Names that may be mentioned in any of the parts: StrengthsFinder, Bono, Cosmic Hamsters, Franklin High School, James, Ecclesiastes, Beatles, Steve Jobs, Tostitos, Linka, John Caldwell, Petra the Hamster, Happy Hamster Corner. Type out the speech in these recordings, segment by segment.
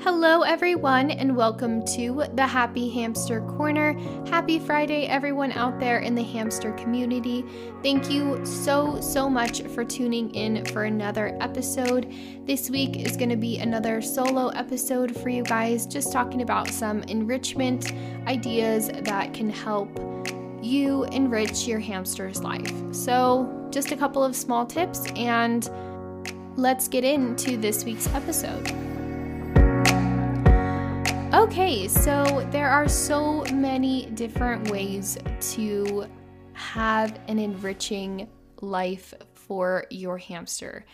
Hello everyone and welcome to the Happy Hamster Corner. Happy Friday everyone out there in the hamster community. Thank you so much for tuning in for another episode. This week is going to be another solo episode for you guys, just talking about some enrichment ideas that can help you enrich your hamster's life. So just a couple of small tips and let's get into this week's episode. Okay, so there are so many different ways to have an enriching life for your hamster.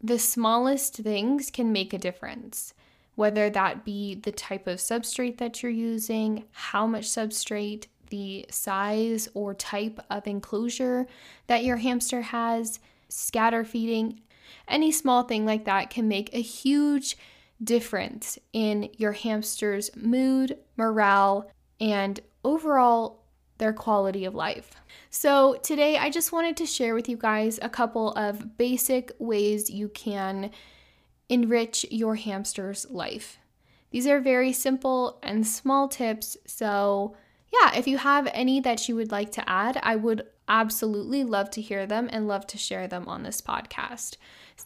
The smallest things can make a difference, whether that be the type of substrate that you're using, how much substrate, the size or type of enclosure that your hamster has, scatter feeding, any small thing like that can make a huge difference in your hamster's mood, morale, and overall their quality of life. So today I just wanted to share with you guys a couple of basic ways you can enrich your hamster's life. These are very simple and small tips. So yeah, if you have any that you would like to add, I would absolutely love to hear them and love to share them on this podcast.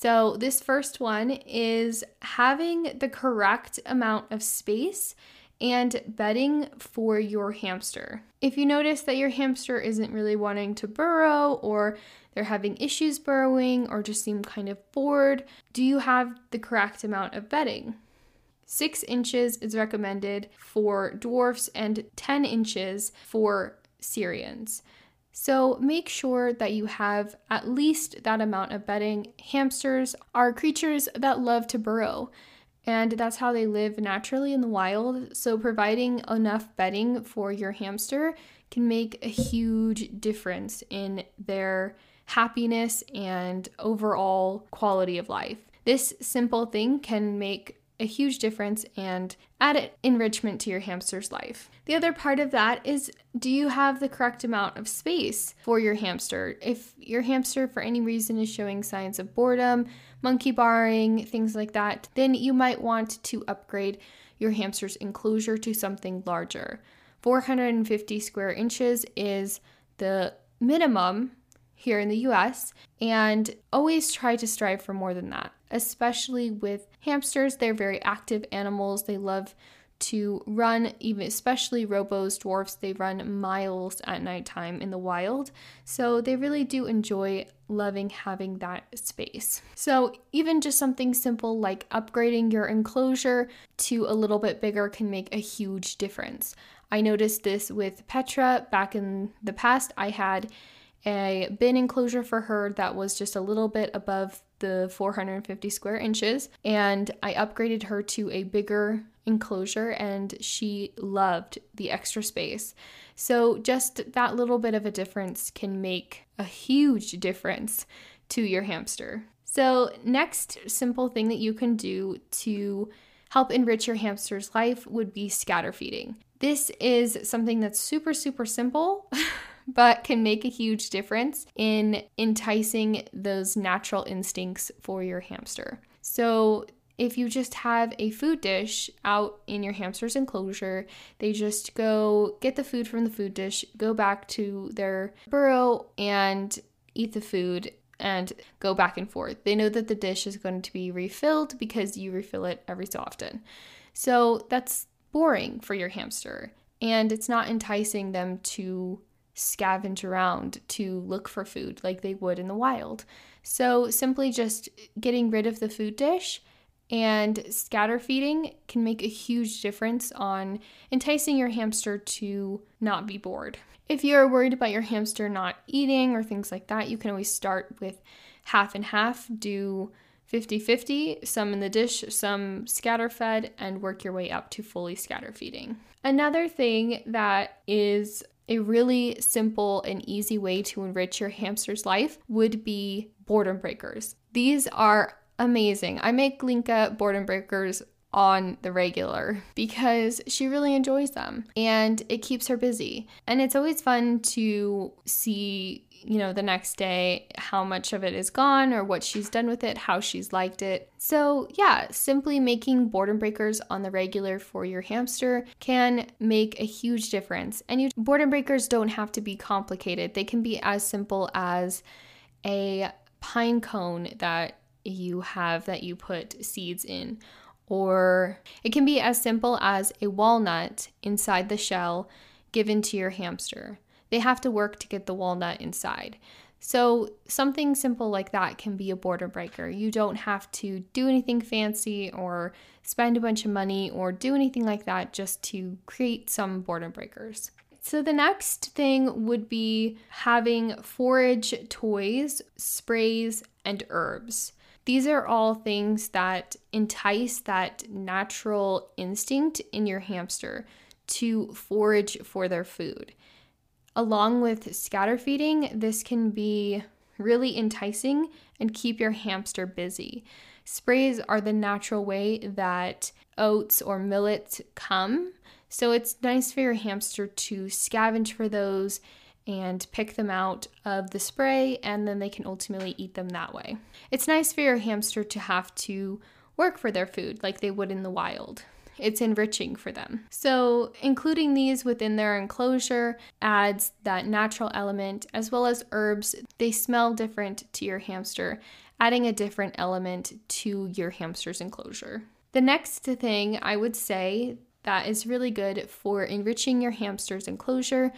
So this first one is having the correct amount of space and bedding for your hamster. If you notice that your hamster isn't really wanting to burrow, or they're having issues burrowing, or just seem kind of bored, do you have the correct amount of bedding? 6 inches is recommended for dwarfs and 10 inches for Syrians. So make sure that you have at least that amount of bedding. Hamsters are creatures that love to burrow, and that's how they live naturally in the wild. So providing enough bedding for your hamster can make a huge difference in their happiness and overall quality of life. This simple thing can make a huge difference and add enrichment to your hamster's life. The other part of that is, do you have the correct amount of space for your hamster? If your hamster for any reason is showing signs of boredom, monkey barring, things like that, then you might want to upgrade your hamster's enclosure to something larger. 450 square inches is the minimum here in the US, and always try to strive for more than that, especially with hamsters. They're very active animals. They love to run, even especially robos, dwarfs. They run miles at nighttime in the wild. So they really do enjoy loving having that space. So even just something simple like upgrading your enclosure to a little bit bigger can make a huge difference. I noticed this with Petra. Back in the past, I had a bin enclosure for her that was just a little bit above the 450 square inches, and I upgraded her to a bigger enclosure, and she loved the extra space. So just that little bit of a difference can make a huge difference to your hamster. So next simple thing that you can do to help enrich your hamster's life would be scatter feeding. This is something that's super simple but can make a huge difference in enticing those natural instincts for your hamster. So if you just have a food dish out in your hamster's enclosure, they just go get the food from the food dish, go back to their burrow and eat the food and go back and forth. They know that the dish is going to be refilled because you refill it every so often. So that's boring for your hamster, and it's not enticing them to scavenge around to look for food like they would in the wild. So simply just getting rid of the food dish and scatter feeding can make a huge difference on enticing your hamster to not be bored. If you're worried about your hamster not eating or things like that, you can always start with half and half. Do 50-50, some in the dish, some scatter fed, and work your way up to fully scatter feeding. Another thing that is A really simple and easy way to enrich your hamster's life would be boredom breakers. These are amazing. I make Linka boredom breakers on the regular because she really enjoys them and it keeps her busy. And it's always fun to see, you know, the next day how much of it is gone or what she's done with it, how she's liked it. So yeah, simply making boredom breakers on the regular for your hamster can make a huge difference. And boredom breakers don't have to be complicated. They can be as simple as a pine cone that you have that you put seeds in, or it can be as simple as a walnut inside the shell given to your hamster. They have to work to get the walnut inside. So something simple like that can be a boredom breaker. You don't have to do anything fancy or spend a bunch of money or do anything like that just to create some boredom breakers. So the next thing would be having forage toys, sprays, and herbs. These are all things that entice that natural instinct in your hamster to forage for their food. Along with scatter feeding, this can be really enticing and keep your hamster busy. Sprays are the natural way that oats or millets come, so it's nice for your hamster to scavenge for those and pick them out of the spray, and then they can ultimately eat them that way. It's nice for your hamster to have to work for their food like they would in the wild. It's enriching for them. So including these within their enclosure adds that natural element, as well as herbs. They smell different to your hamster, adding a different element to your hamster's enclosure. The next thing I would say that is really good for enriching your hamster's enclosure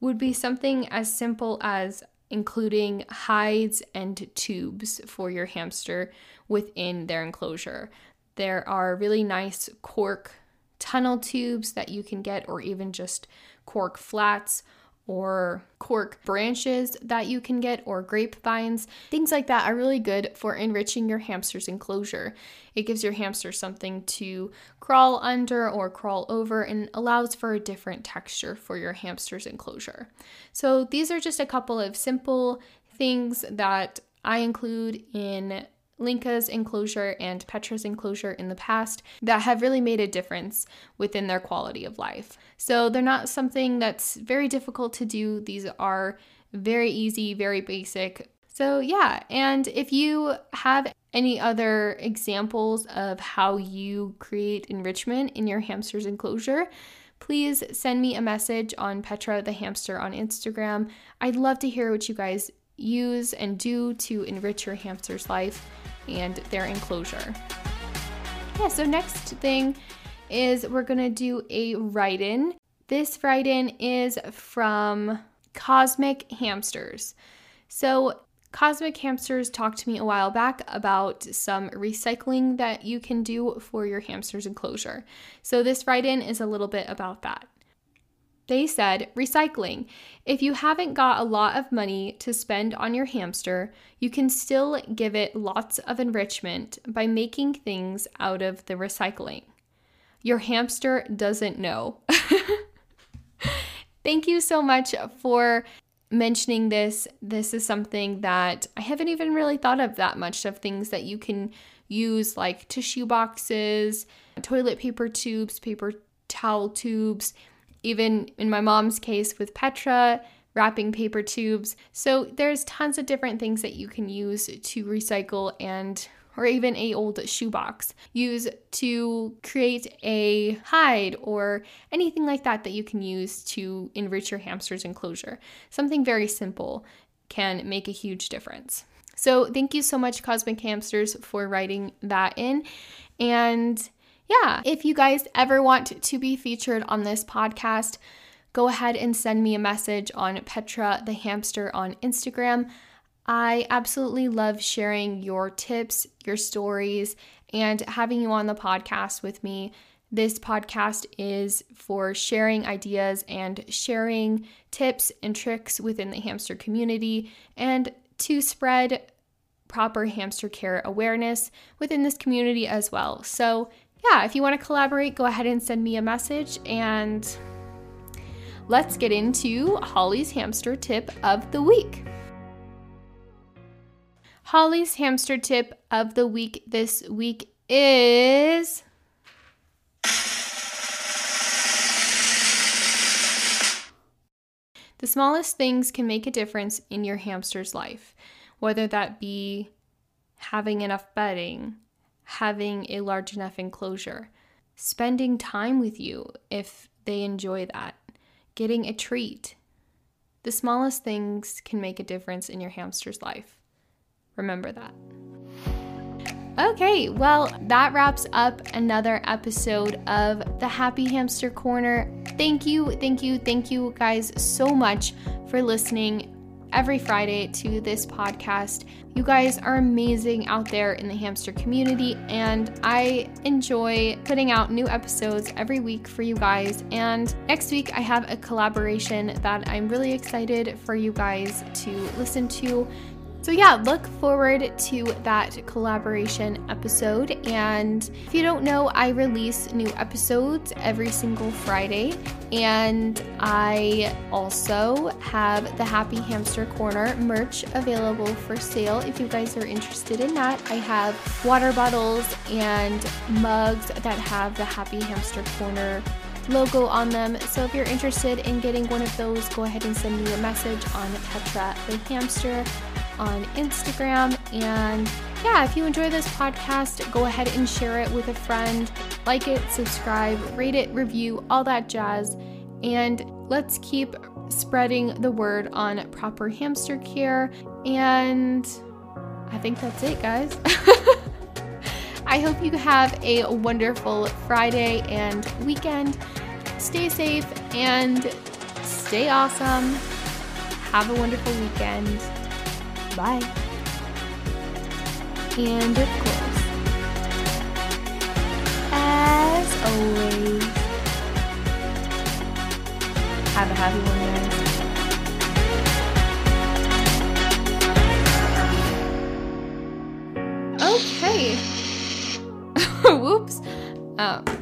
would be something as simple as including hides and tubes for your hamster within their enclosure. There are really nice cork tunnel tubes that you can get, or even just cork flats or cork branches that you can get, or grapevines. Things like that are really good for enriching your hamster's enclosure. It gives your hamster something to crawl under or crawl over and allows for a different texture for your hamster's enclosure. So these are just a couple of simple things that I include in Linka's enclosure and Petra's enclosure in the past that have really made a difference within their quality of life. So they're not something that's very difficult to do. These are very easy, very basic. So yeah, and if you have any other examples of how you create enrichment in your hamster's enclosure, please send me a message on Petra the Hamster on Instagram. I'd love to hear what you guys use and do to enrich your hamster's life and their enclosure. Yeah, so next thing is we're gonna do a write-in. This write-in is from Cosmic Hamsters. So Cosmic Hamsters talked to me a while back about some recycling that you can do for your hamster's enclosure. So this write-in is a little bit about that. They said, recycling. If you haven't got a lot of money to spend on your hamster, you can still give it lots of enrichment by making things out of the recycling. Your hamster doesn't know. Thank you so much for mentioning this. This is something that I haven't even really thought of that much, of things that you can use, like tissue boxes, toilet paper tubes, paper towel tubes, even in my mom's case with Petra, wrapping paper tubes. So there's tons of different things that you can use to recycle, and or even an old shoebox, use to create a hide or anything like that that you can use to enrich your hamster's enclosure. Something very simple can make a huge difference. So thank you so much, Cosmic Hamsters, for writing that in. And yeah, if you guys ever want to be featured on this podcast, go ahead and send me a message on Petra the Hamster on Instagram. I absolutely love sharing your tips, your stories, and having you on the podcast with me. This podcast is for sharing ideas and sharing tips and tricks within the hamster community, and to spread proper hamster care awareness within this community as well. So yeah, if you want to collaborate, go ahead and send me a message, and let's get into Holly's hamster tip of the week. Holly's hamster tip of the week this week is the smallest things can make a difference in your hamster's life, whether that be having enough bedding, having a large enough enclosure, spending time with you if they enjoy that, getting a treat. The smallest things can make a difference in your hamster's life. Remember that. Okay, well, that wraps up another episode of the Happy Hamster Corner. Thank you guys so much for listening every Friday to this podcast. You guys are amazing out there in the hamster community, and I enjoy putting out new episodes every week for you guys. And next week I have a collaboration that I'm really excited for you guys to listen to. So yeah, look forward to that collaboration episode. And if you don't know, I release new episodes every single Friday. And I also have the Happy Hamster Corner merch available for sale if you guys are interested in that. I have water bottles and mugs that have the Happy Hamster Corner logo on them. So if you're interested in getting one of those, go ahead and send me a message on Petra the Hamster on Instagram. And yeah, if you enjoy this podcast, go ahead and share it with a friend. Like it, subscribe, rate it, review, all that jazz. And let's keep spreading the word on proper hamster care. And I think that's it, guys. I hope you have a wonderful Friday and weekend. Stay safe and stay awesome. Have a wonderful weekend. Bye. And of course, as always, have a happy one, guys. Okay. Whoops.